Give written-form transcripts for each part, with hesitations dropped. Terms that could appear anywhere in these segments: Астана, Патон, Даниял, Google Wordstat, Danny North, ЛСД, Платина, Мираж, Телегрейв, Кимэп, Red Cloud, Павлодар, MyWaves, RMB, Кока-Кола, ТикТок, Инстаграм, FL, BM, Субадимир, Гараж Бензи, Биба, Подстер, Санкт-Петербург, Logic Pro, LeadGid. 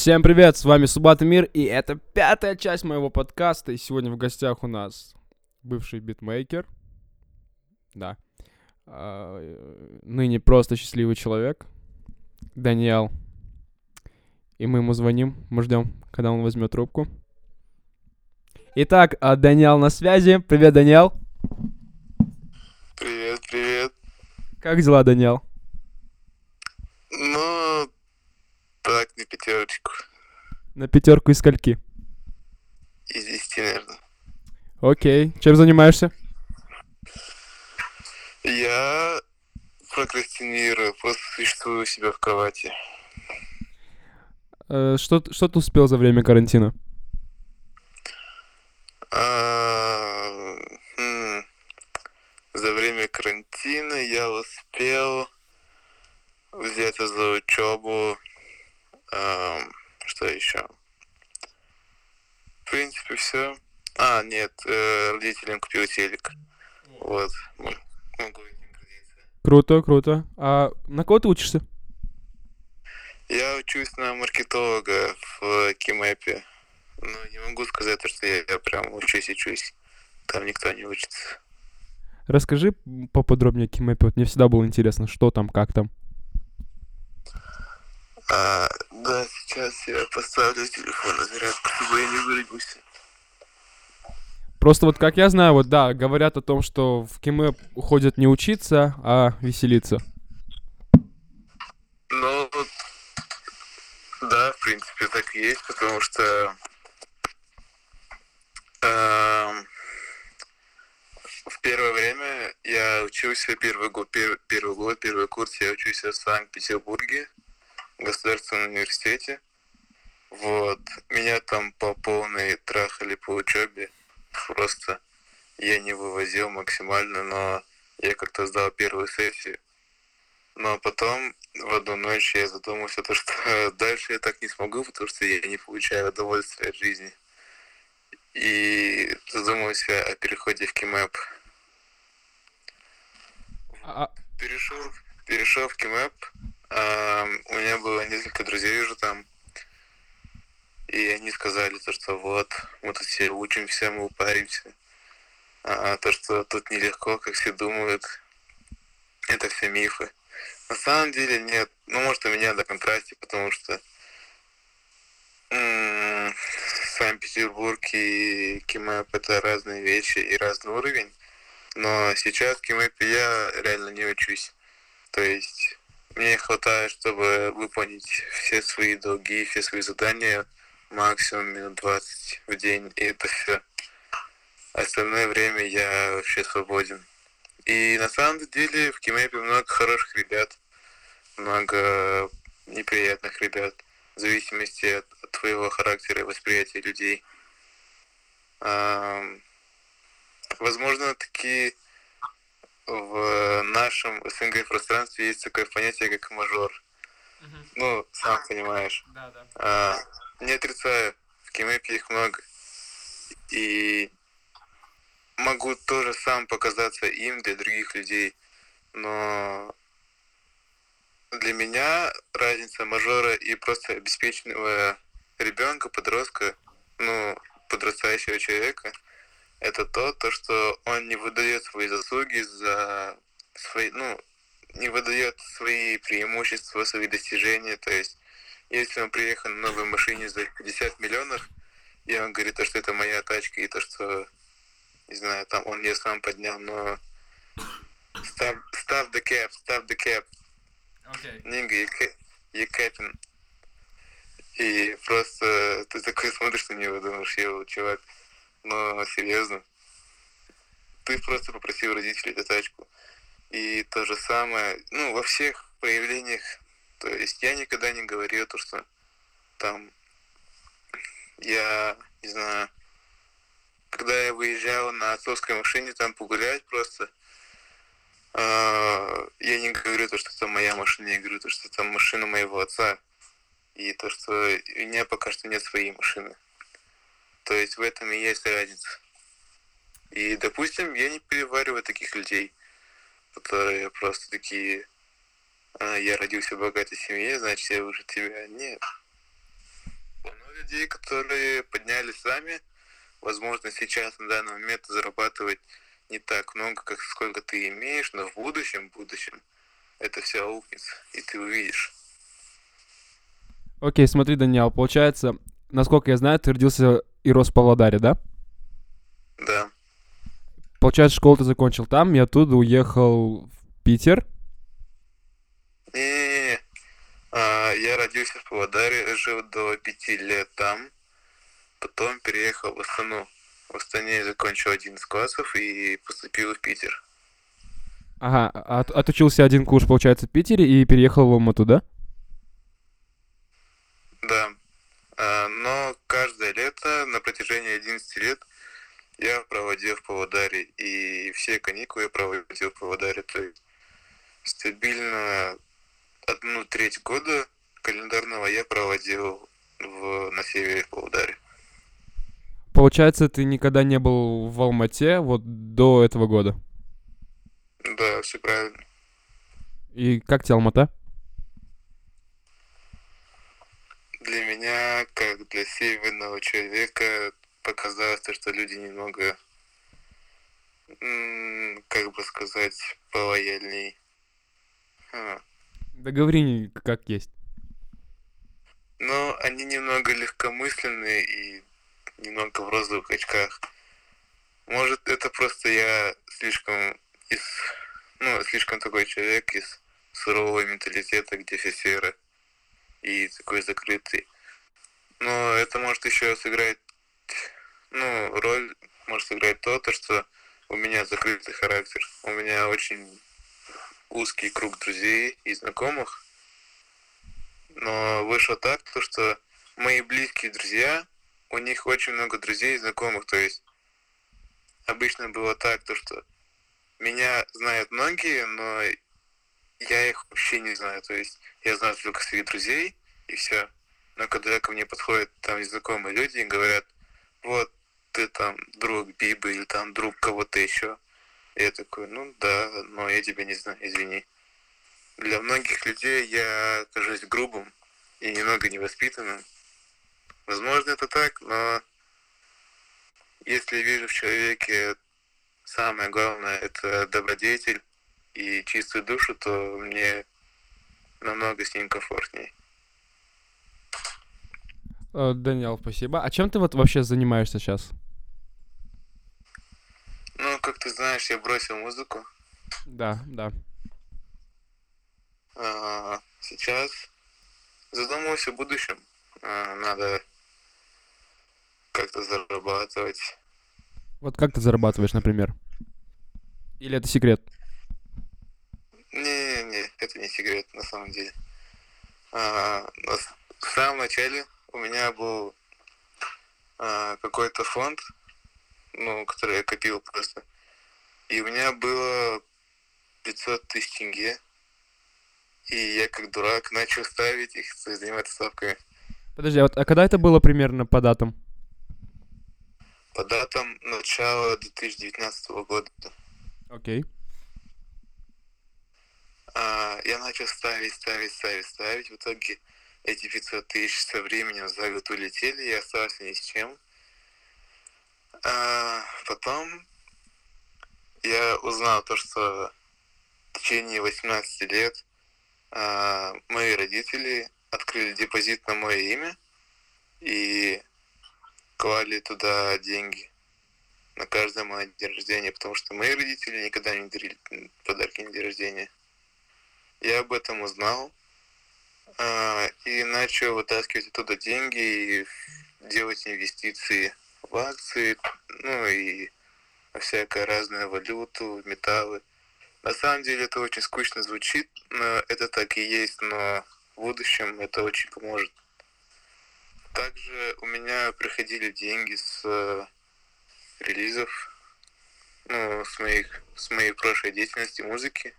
Всем привет, с вами Субадимир, и это 5-я часть моего подкаста, и сегодня в гостях у нас бывший битмейкер, да, ныне просто счастливый человек, Даниял, и мы ему звоним, мы ждем, когда он возьмет трубку. Итак, Даниял на связи, привет, Даниял. Привет, привет. Как дела, Даниял? Так, на пятерочку. На пятерку из скольки? Из 10, наверное. Окей. Чем занимаешься? Я прокрастинирую, просто существую у себя в кровати. Что ты успел за время карантина? За время карантина я успел взяться за учебу. Что еще? В принципе, все. Родителям купил телек. Вот. Могу идти гордиться. Круто, круто. А на кого ты учишься? Я учусь на маркетолога в Кимэпе. Но не могу сказать, что я прям учусь. Там никто не учится. Расскажи поподробнее о Кимэпе. Вот мне всегда было интересно, что там, как там. Да, сейчас я поставлю телефон на зарядку, чтобы я не вырубился. Просто вот как я знаю, вот да, говорят о том, что в Кимэп уходят не учиться, а веселиться. Ну, да, в принципе, так и есть, потому что в первое время я учился, первый курс я учился в Санкт-Петербурге. В государственном университете, вот, меня там по полной трахали по учебе, просто я не вывозил максимально, но я как-то сдал первую сессию, но потом в одну ночь я задумался, что дальше я так не смогу, потому что я не получаю удовольствия от жизни, и задумался о переходе в Кимэп. Перешел в Кимэп. У меня было несколько друзей уже там, и они сказали, что вот, мы тут все учимся, мы упаримся, то, что тут нелегко, как все думают, это все мифы. На самом деле нет, может у меня до контрасте, потому что Санкт-Петербург и Кимэп — это разные вещи и разный уровень, но сейчас в Кимэпе я реально не учусь, то есть... Мне хватает, чтобы выполнить все свои долги, все свои задания, максимум минут 20 в день, и это все. Остальное время я вообще свободен. И на самом деле в Кимэпе много хороших ребят, много неприятных ребят, в зависимости от твоего характера и восприятия людей. Возможно, такие... В нашем СНГ пространстве есть такое понятие, как мажор. Uh-huh. Сам понимаешь. Да. Не отрицаю, в Кимэпе их много. И могу тоже сам показаться им для других людей. Но для меня разница мажора и просто обеспеченного ребенка, подростка, подрастающего человека, это то, что он не выдает свои заслуги за свои, не выдает свои преимущества, свои достижения. То есть, если он приехал на новой машине за 50 миллионов, и он говорит, что это моя тачка, и что, не знаю, там он ее сам поднял, но stop the cap. Okay. Nigga, you capping. И просто ты такой смотришь на него, думаешь, его чувак. Но серьезно, ты просто попросил родителей эту тачку. И то же самое, во всех проявлениях. То есть я никогда не говорил, что там, я не знаю, когда я выезжал на отцовской машине там погулять просто, я не говорю, что это моя машина, я говорю, что это машина моего отца. И что у меня пока что нет своей машины. То есть в этом и есть разница. И, допустим, я не перевариваю таких людей, которые просто такие... Я родился в богатой семье, значит, я уже тебя... Нет. людей, которые поднялись сами. Возможно, сейчас на данный момент зарабатывать не так много, как сколько ты имеешь, но в будущем это все аукнется, и ты увидишь. Окей, смотри, Даниял, получается, насколько я знаю, ты родился и рос в Павлодаре, да? Да. Получается, школу ты закончил там, и оттуда уехал в Питер? Не-не-не. Я родился в Павлодаре, жил до 5 лет там, потом переехал в Астану. В Астане закончил 11 классов и поступил в Питер. Ага, отучился один курс, получается, в Питере и переехал в Алмату, да? Да, но каждое лето на протяжении 11 лет я проводил в Павлодаре, и все каникулы я проводил в Павлодаре, то есть стабильно 1/3 года календарного я проводил на севере Павлодаре. Получается, ты никогда не был в Алмате вот до этого года? Да, все правильно. И как тебе Алмата? Для меня, как для северного человека, показалось, что люди немного, как бы сказать, повояльней. Да говори, как есть. Ну, они немного легкомысленные и немного в розовых очках. Может, это просто я слишком такой человек из сурового менталитета, где все серо. И такой закрытый. Но это может еще сыграть, роль может сыграть то, что у меня закрытый характер. У меня очень узкий круг друзей и знакомых. Но вышло так, что мои близкие друзья, у них очень много друзей и знакомых. То есть обычно было так, что меня знают многие, но я их вообще не знаю, то есть я знаю только своих друзей, и все. Но когда ко мне подходят там незнакомые люди и говорят, вот, ты там друг Бибы или там друг кого-то еще, я такой, да, но я тебя не знаю, извини. Для многих людей я кажусь грубым и немного невоспитанным. Возможно, это так, но если вижу в человеке самое главное, это добродетель, и чистую душу, то мне намного с ним комфортней. Даниял, спасибо. А чем ты вот вообще занимаешься сейчас? Как ты знаешь, я бросил музыку. Да. Сейчас задумывался о будущем. Надо как-то зарабатывать. Вот как ты зарабатываешь, например? Или это секрет? Не, это не секрет, на самом деле. В самом начале у меня был какой-то фонд, который я копил просто. И у меня было 500 тысяч тенге. И я как дурак начал ставить их, заниматься ставками. Подожди, а когда это было примерно по датам? По датам начала 2019 года. Окей. Я начал ставить. В итоге эти 500 тысяч со временем за год улетели, я остался ни с чем. Потом я узнал то, что в течение 18 лет мои родители открыли депозит на мое имя и клали туда деньги на каждое мое день рождения, потому что мои родители никогда не дарили подарки на день рождения. Я об этом узнал и начал вытаскивать оттуда деньги и делать инвестиции в акции, и всякое разное, валюту, металлы. На самом деле это очень скучно звучит, но это так и есть, но в будущем это очень поможет. Также у меня приходили деньги с релизов, с моей прошлой деятельности музыки.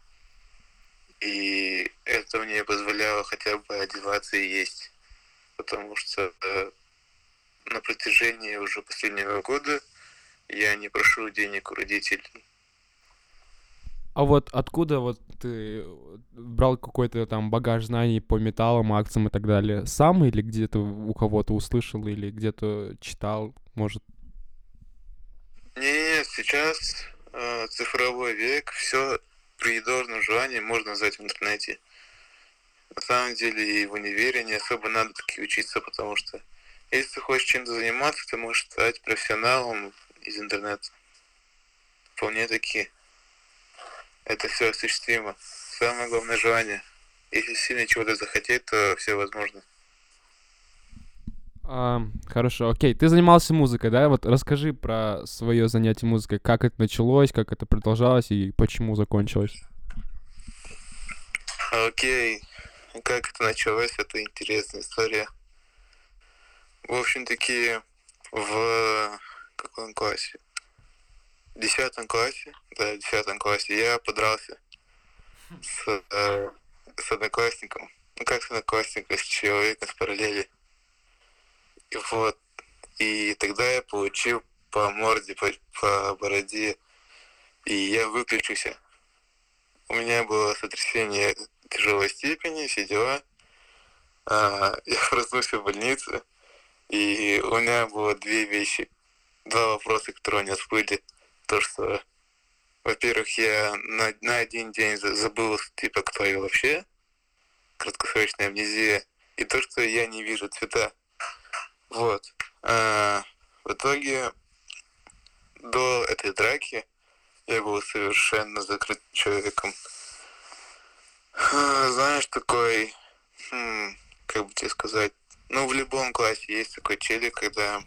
И это мне позволяло хотя бы одеваться и есть. Потому что на протяжении уже последнего года я не прошу денег у родителей. А вот откуда вот ты брал какой-то там багаж знаний по металлам, акциям и так далее? Сам или где-то у кого-то услышал, или где-то читал, может? Не-не-не, сейчас цифровой век, все при должном желании можно взять в интернете. На самом деле и в универе не особо надо таки учиться, потому что если ты хочешь чем-то заниматься, ты можешь стать профессионалом из интернета. Вполне таки. Это все осуществимо. Самое главное желание. Если сильно чего-то захотеть, то все возможно. Хорошо, окей. Ты занимался музыкой, да? Вот расскажи про свое занятие музыкой. Как это началось, как это продолжалось и почему закончилось? Окей. Как это началось, это интересная история. В общем-таки, в каком классе? В десятом классе я подрался с одноклассником. Ну, как с одноклассником, с человеком с параллели. И вот. И тогда я получил по морде, по бороде. И я выключился. У меня было сотрясение тяжелой степени, все дела. Я проснулся в больнице. И у меня было две вещи. Два вопроса, которые у меня всплыли. То, что, во-первых, я на один день забыл, типа, кто я вообще, краткосрочная амнезия, и то, что я не вижу цвета. Вот. В итоге до этой драки я был совершенно закрытым человеком. Знаешь, такой, как бы тебе сказать, ну, в любом классе есть такой челик, когда...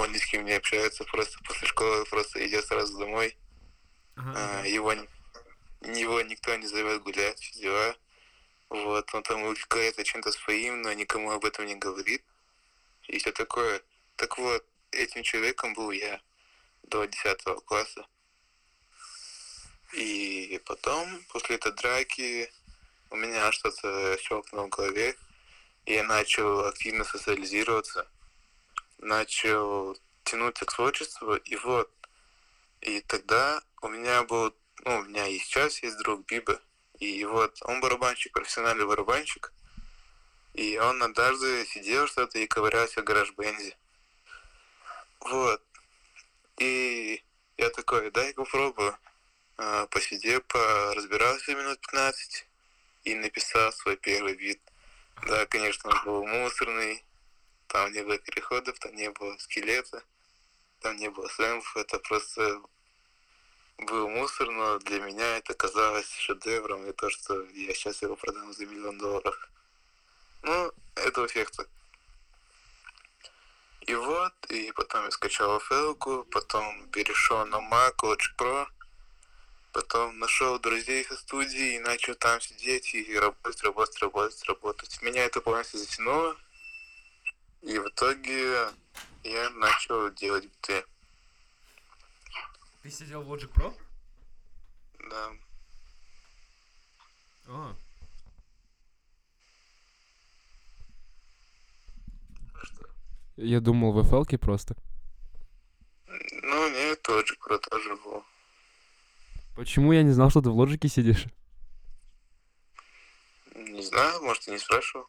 Он ни с кем не общается, просто после школы просто идет сразу домой. Его никто не зовет гулять, все дела. Вот, он там увлекается чем-то своим, но никому об этом не говорит. И все такое. Так вот, этим человеком был я до 10 класса. И потом, после этой драки, у меня что-то щелкнуло в голове. И я начал активно социализироваться. Начал тянуться к творчеству, и вот. И тогда у меня был, ну, у меня и сейчас есть друг Биба, и вот он барабанщик, профессиональный барабанщик, и он однажды сидел что-то и ковырялся в Гараж Бензи. Вот. И я такой, дай-ка попробую. Посидел, поразбирался минут 15 и написал свой первый бит. Да, конечно, он был мусорный. Там не было переходов, там не было скелета, там не было сэмов. Это просто был мусор, но для меня это казалось шедевром. И то, что я сейчас его продам за $1 миллион. Ну, это эффекта. И вот, и потом я скачал FL, потом перешел на Mac, Logic Pro, потом нашел друзей со студии и начал там сидеть и работать. Меня это полностью затянуло. И в итоге я начал делать биты. Ты сидел в Logic Pro? Да. О. Что? Я думал, в FL-ке просто. Ну нет, Logic Pro тоже был. Почему я не знал, что ты в Logic сидишь? Не знаю, может, и не спрашивал.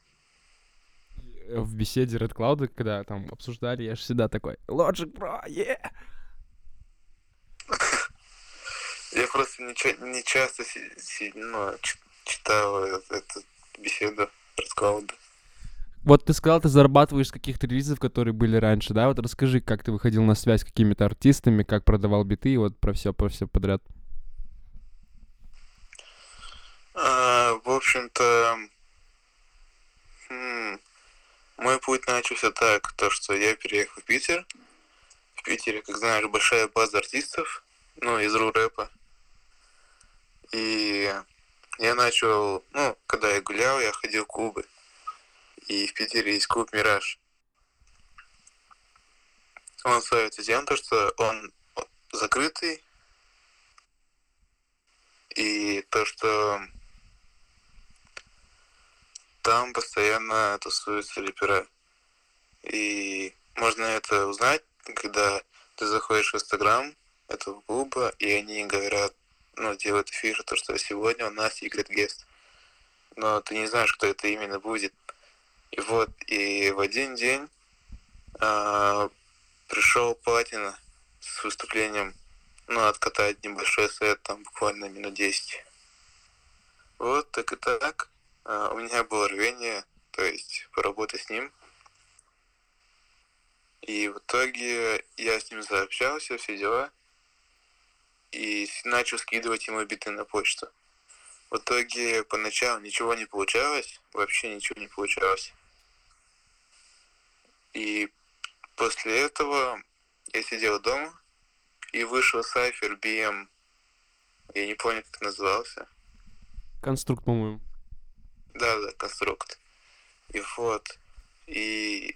В беседе Red Cloud, когда там обсуждали, я же всегда такой Logic Pro, yeah! Я просто не часто читал эту беседу Red Cloud. Вот ты сказал, ты зарабатываешь с каких-то релизов, которые были раньше, да? Вот расскажи, как ты выходил на связь с какими-то артистами, как продавал биты, и вот про все подряд. В общем-то... Мой путь начался так, то что я переехал в Питер. В Питере, как знаешь, большая база артистов, ну, из ру-рэпа. И я начал, ну, когда я гулял, я ходил в клубы. И в Питере есть клуб «Мираж». Он славится тем, что он закрытый. И то, что... Там постоянно тусуются рэпера. И можно это узнать, когда ты заходишь в Инстаграм этого клуба, и они говорят ну, делает фишу, то, что сегодня у нас играет гест. Но ты не знаешь, кто это именно будет. И вот, и в один день пришел Платина с выступлением, ну, откатать небольшой сет, там, буквально минут 10. Вот, так и так. У меня было рвение, то есть, поработать с ним. И в итоге я с ним заобщался, все дела. И начал скидывать ему биты на почту. В итоге поначалу ничего не получалось, вообще ничего не получалось. И после этого я сидел дома, и вышел сайфер BM. Я не помню, как назывался. Конструкт, по-моему. Да, конструкт. И вот. И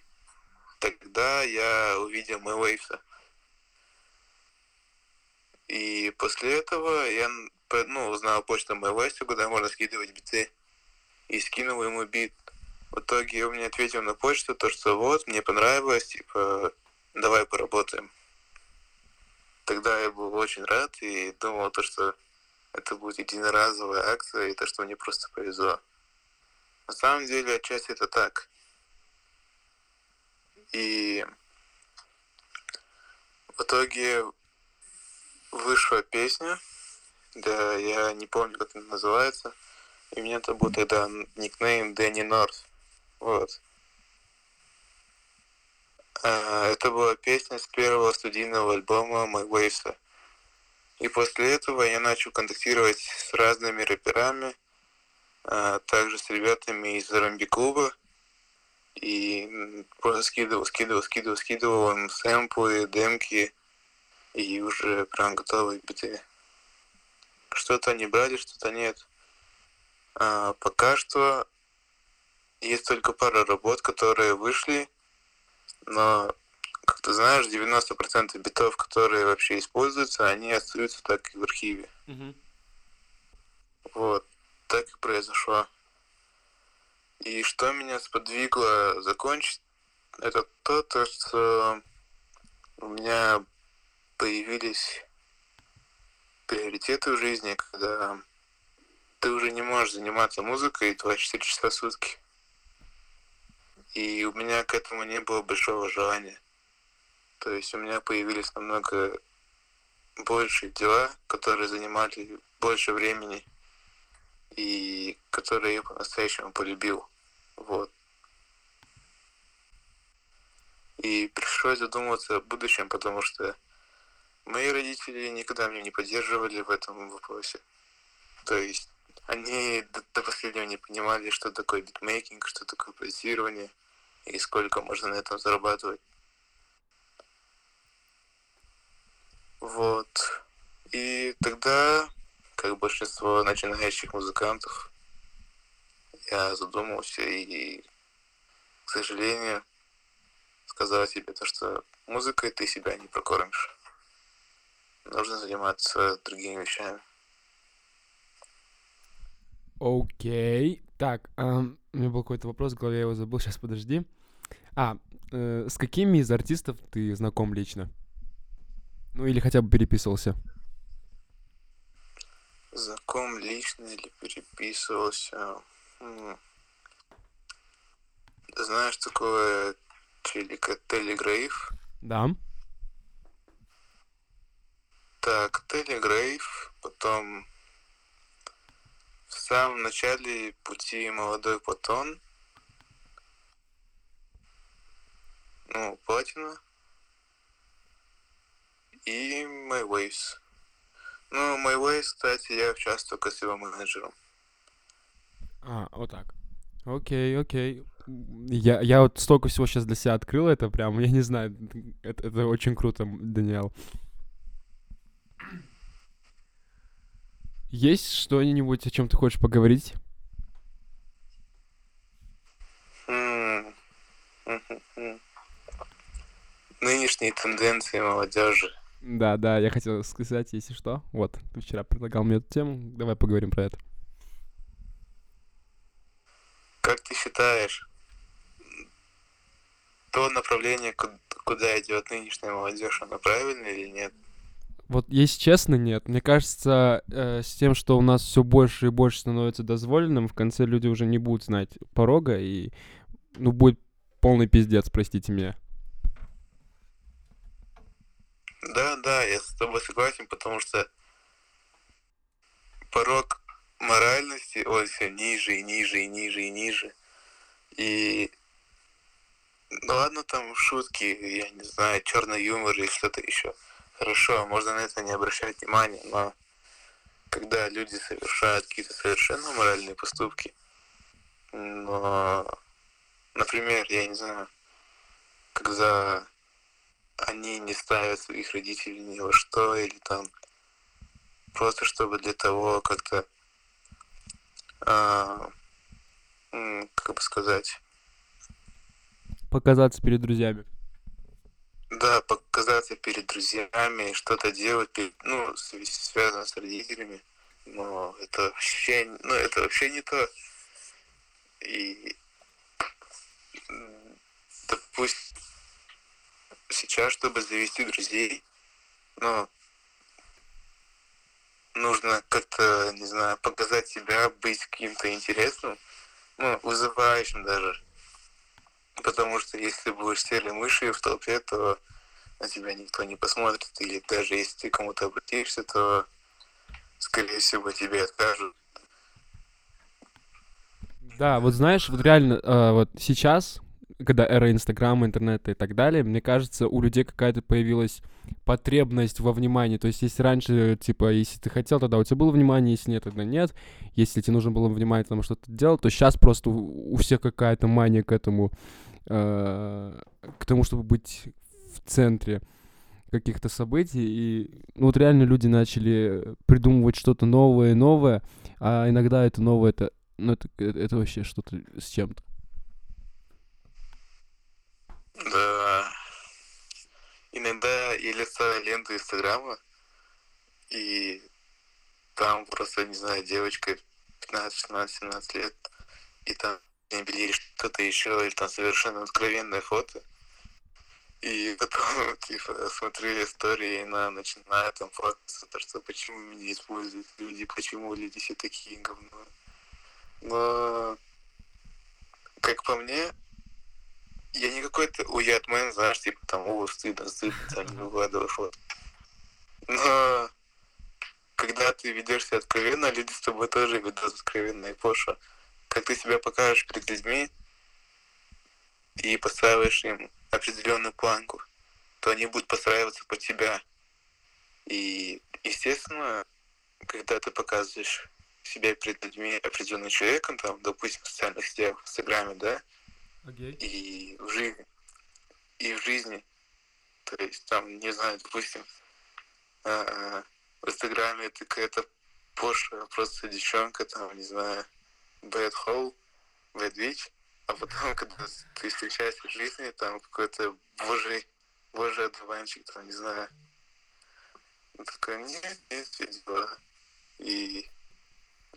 тогда я увидел MyWaves. И после этого я узнал почту MyWaves, куда можно скидывать биты. И скинул ему бит. В итоге он мне ответил на почту, то что вот, мне понравилось, типа, давай поработаем. Тогда я был очень рад и думал, то, что это будет единоразовая акция, и то, что мне просто повезло. На самом деле, отчасти это так. И в итоге вышла песня, да, я не помню, как она называется, и у меня это был тогда никнейм Danny North. Вот. Это была песня с первого студийного альбома MyWaves. И после этого я начал контактировать с разными рэперами, также с ребятами из RMB клуба. И просто скидывал им сэмплы, демки и уже прям готовые биты. Что-то они брали, что-то нет. Пока что есть только пара работ, которые вышли. Но, как ты знаешь, 90% битов, которые вообще используются, они остаются так и в архиве. Mm-hmm. Вот, так и произошло. И что меня сподвигло закончить, это то, что у меня появились приоритеты в жизни, когда ты уже не можешь заниматься музыкой 24 часа в сутки. И у меня к этому не было большого желания. То есть у меня появились намного больше дела, которые занимали больше времени и которые я по-настоящему полюбил. Вот. И пришлось задумываться о будущем, потому что мои родители никогда меня не поддерживали в этом вопросе. То есть они до последнего не понимали, что такое битмейкинг, что такое продюсирование и сколько можно на этом зарабатывать. Вот. И тогда, как большинство начинающих музыкантов, я задумался и, к сожалению, сказал себе то, что музыкой ты себя не прокормишь. Нужно заниматься другими вещами. Окей. Так, у меня был какой-то вопрос в голове, я его забыл, сейчас подожди. С какими из артистов ты знаком лично? Ну, или хотя бы переписывался? Знаком лично или переписывался? Знаешь такое челика Телегрейв? Да. Так, Телегрейв, потом... В самом начале пути молодой Патон, Платина и MyWaves. MyWaves, кстати, я сейчас только с его менеджером. Вот так. Окей. Я вот столько всего сейчас для себя открыл, это прям, я не знаю, это очень круто, Даниял. Есть что-нибудь, о чем ты хочешь поговорить? Нынешние тенденции молодежи. Да, я хотел сказать, если что. Вот, ты вчера предлагал мне эту тему, давай поговорим про это. Как ты считаешь, то направление, куда идет нынешняя молодежь, оно правильно или нет? Вот, если честно, нет. Мне кажется, с тем, что у нас все больше и больше становится дозволенным, в конце люди уже не будут знать порога, и, ну, будет полный пиздец, простите меня. Да, я с тобой согласен, потому что порог моральности, он все ниже и ниже и ниже и ниже. И ну ладно, там шутки, я не знаю, черный юмор или что-то еще. Хорошо, можно на это не обращать внимания, но когда люди совершают какие-то совершенно моральные поступки, но, например, я не знаю, когда они не ставят своих родителей ни во что, или там просто чтобы для того как-то, как бы сказать... Показаться перед друзьями. Да, показаться перед друзьями, что-то делать, ну, связано с родителями, но это вообще не то. И, допустим, сейчас, чтобы завести друзей, ну, нужно как-то, не знаю, показать себя, быть каким-то интересным, ну, вызывающим даже. Потому что если будешь серой мышью в толпе, то на тебя никто не посмотрит. Или даже если ты кому-то обратишься, то, скорее всего, тебе откажут. Да, вот знаешь, вот реально, вот сейчас, когда эра Инстаграма, интернета и так далее, мне кажется, у людей какая-то появилась потребность во внимании. То есть, если раньше, типа, если ты хотел, тогда у тебя было внимание, если нет, тогда нет. Если тебе нужно было внимание, потому что ты делал, то сейчас просто у всех какая-то мания к этому, к тому, чтобы быть в центре каких-то событий. И ну, вот реально люди начали придумывать что-то новое и новое, а иногда это новое, это вообще что-то с чем-то. Да, иногда я листаю ленту Инстаграма, и там просто, не знаю, девочка 15, 16, 17 лет, и там или что-то еще, или там совершенно откровенное фото. И потом, типа, смотрю истории, и она начинает там фоткаться, что почему меня используют люди, почему люди все такие говно. Но, как по мне, я не какой-то уятмен, знаешь, типа там, о, стыдно, там не выкладывай фото. Но когда ты ведешь себя откровенно, люди с тобой тоже ведут откровенно и пошло. Как ты себя покажешь перед людьми и поставишь им определенную планку, то они будут подстраиваться под тебя. И, естественно, когда ты показываешь себя перед людьми определенным человеком, там, допустим, в социальных сетях, в Инстаграме, да, okay. И в жизни, то есть там, не знаю, допустим, в Инстаграме ты какая-то пошлая просто девчонка, там, не знаю, bad hole, bad bitch, а потом, когда ты встречаешься в жизни, там какой-то божий одуванчик, там, не знаю, такой, нет, все дела, и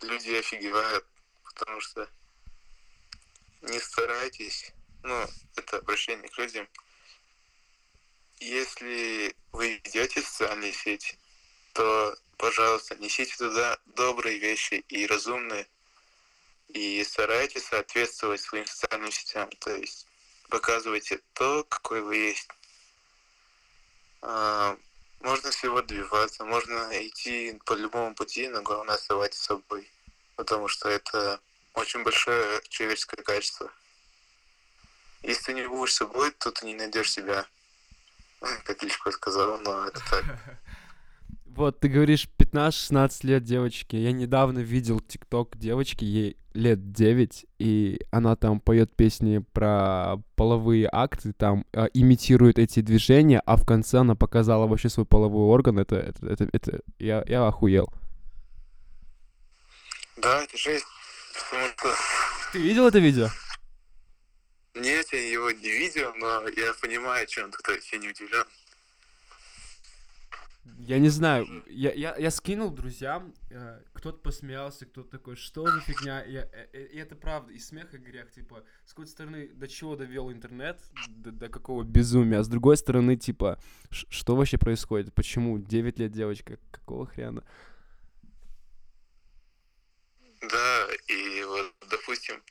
люди офигевают, потому что не старайтесь, это обращение к людям. Если вы ведете социальные сети, то, пожалуйста, несите туда добрые вещи и разумные, и старайтесь соответствовать своим социальным сетям, то есть показывайте то, какой вы есть. Можно всего добиваться, можно идти по любому пути, но главное оставаться собой, потому что это очень большое человеческое качество. Если ты не будешь собой, то ты не найдешь себя. Как легко сказал, но это так. Вот, ты говоришь, 15-16 лет девочки. Я недавно видел ТикТок девочки, ей лет 9, и она там поет песни про половые акты, там имитирует эти движения, а в конце она показала вообще свой половой орган. Это я охуел. Да, это жесть. Ты видел это видео? Нет, я его не видел, но я понимаю, чем ты, я не удивлен. Я не знаю, я скинул друзьям, кто-то посмеялся, кто-то такой, что за фигня, и это правда, и смех, и грех, типа, с какой-то стороны, до чего довел интернет, до какого безумия, а с другой стороны, типа, что вообще происходит, почему 9 лет девочка, какого хрена? Да, и вот, допустим,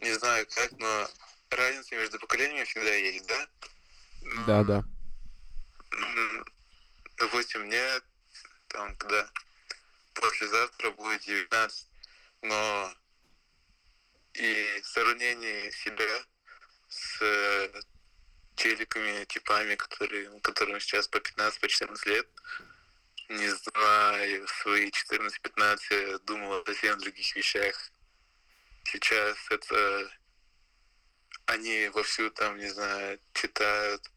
не знаю как, но разница между поколениями всегда есть, да? Да, да. Допустим, мне там, когда послезавтра будет 19, но и в сравнении себя с челиками, типами, которым сейчас по 15, по 14 лет, не знаю, в свои 14-15 я думал о совсем других вещах. Сейчас это они вовсю там, не знаю, читают,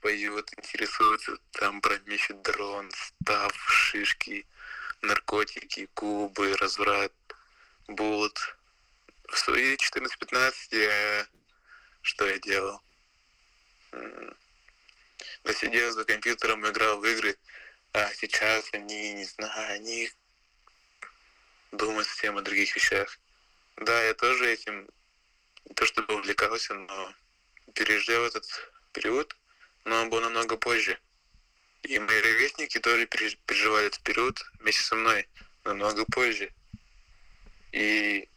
поют, интересуются, там промещут дрон, став, шишки, наркотики, губы, разврат, бут. В свои 14-15 что я делал? Я сидел за компьютером, играл в игры, а сейчас они, не знаю, они думают совсем о других вещах. Да, я тоже этим, не то чтобы увлекался, но пережил этот период, но он был намного позже. И мои ровесники тоже переживали этот период вместе со мной намного позже. И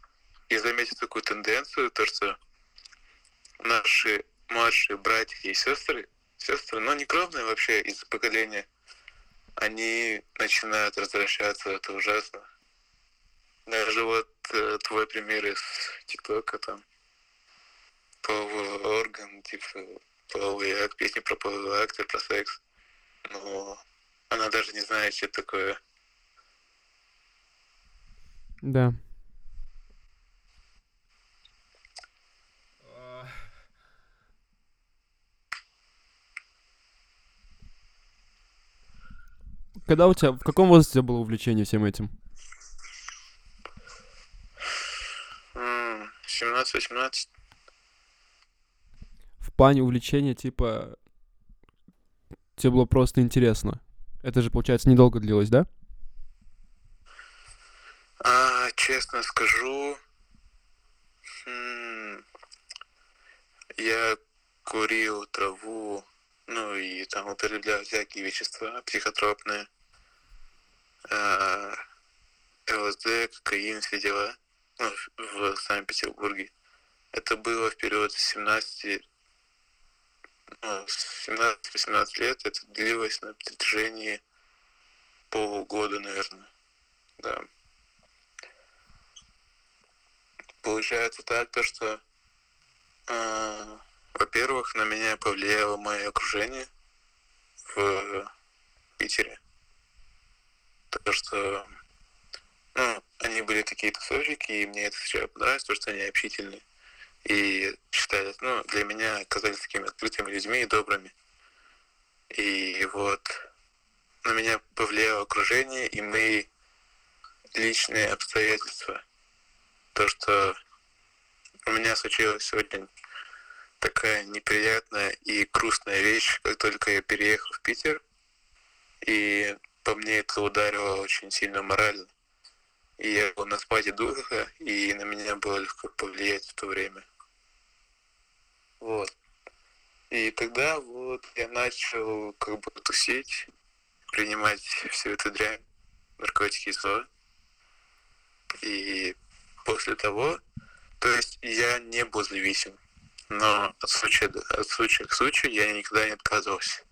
я заметил такую тенденцию, то что наши младшие братья и сестры, но не кровные вообще из поколения, они начинают развращаться, это ужасно. Даже вот твой пример из ТикТока, там, половой орган, типа, половый акт, песня про половой акт и про секс. Но она даже не знает, что это такое. Да. Когда у тебя, в каком возрасте было увлечение всем этим? 17-18. В плане увлечения, типа, тебе было просто интересно. Это же, получается, недолго длилось, да? Честно скажу, я курил траву, ну и там употреблял всякие вещества психотропные, ЛСД, кокаин, все дела. В Санкт-Петербурге. Это было в период 17-18 лет. Это длилось на протяжении полугода, наверное. Да. Получается так, то что, во-первых, на меня повлияло мое окружение в Питере. То, что они были такие тусовщики, и мне это сначала понравилось, потому что они общительные. И считались, для меня оказались такими открытыми людьми и добрыми. И вот на меня повлияло окружение и мои личные обстоятельства. То, что у меня случилась сегодня такая неприятная и грустная вещь, как только я переехал в Питер. И по мне это ударило очень сильно морально. И я был на спаде духа, и на меня было легко повлиять в то время. Вот. И тогда вот я начал как бы тусить, принимать всю эту дрянь, наркотики и зло. И после того, то есть я не был зависим, но от случая к случаю я никогда не отказывался.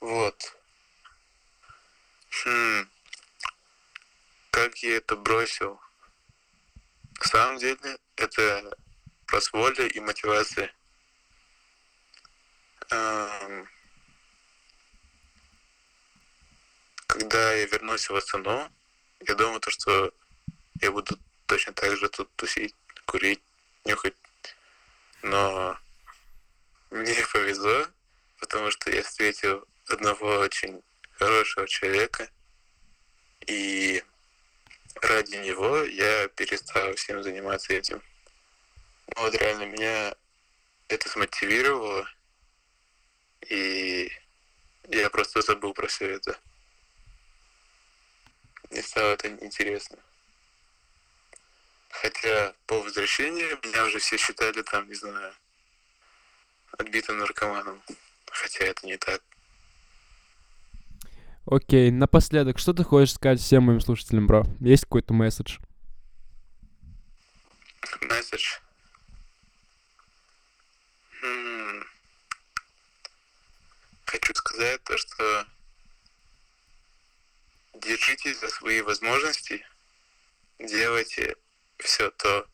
Вот. Как я это бросил? На самом деле, это просто воля и мотивация. Когда я вернусь в Астану, я думаю, что я буду точно так же тут тусить, курить, нюхать. Но мне повезло, потому что я встретил одного очень хорошего человека, и ради него я перестал всем заниматься этим. Вот реально меня это смотивировало, и Я просто забыл про все это. Мне стало это неинтересно. Хотя по возвращении меня уже все считали там, не знаю, отбитым наркоманом. Хотя это не так. Окей, напоследок, что ты хочешь сказать всем моим слушателям, бро? Есть какой-то месседж? Месседж? Хочу сказать то, что держитесь за свои возможности, делайте все то,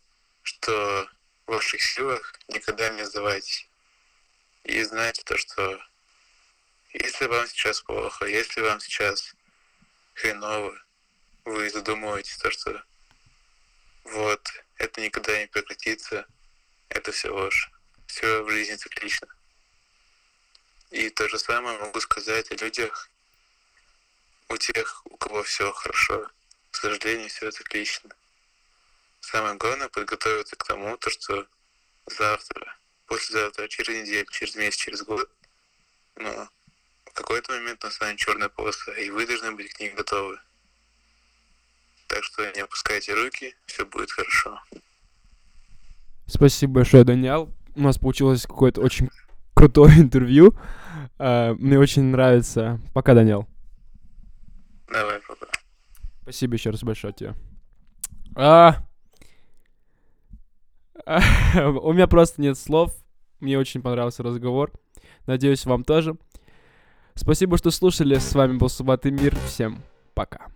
что в ваших силах, никогда не сдавайтесь. И знайте то, что если вам сейчас плохо, если вам сейчас хреново, вы задумываетесь то, что вот, это никогда не прекратится, это все ложь, все в жизни циклично. И то же самое могу сказать о людях, у тех, у кого все хорошо, к сожалению, все циклично. Самое главное — подготовиться к тому, то, что завтра, послезавтра, через неделю, через месяц, через год, но в какой-то момент настанет черная полоса, и вы должны быть к ней готовы. Так что не опускайте руки, все будет хорошо. Спасибо большое, Даниял. У нас получилось какое-то очень крутое интервью. Мне очень нравится. Пока, Даниял. Давай, пока. Спасибо еще раз большое тебе. У меня просто нет слов. Мне очень понравился разговор. Надеюсь, вам тоже. Спасибо, что слушали. С вами был Субадимир. Всем пока.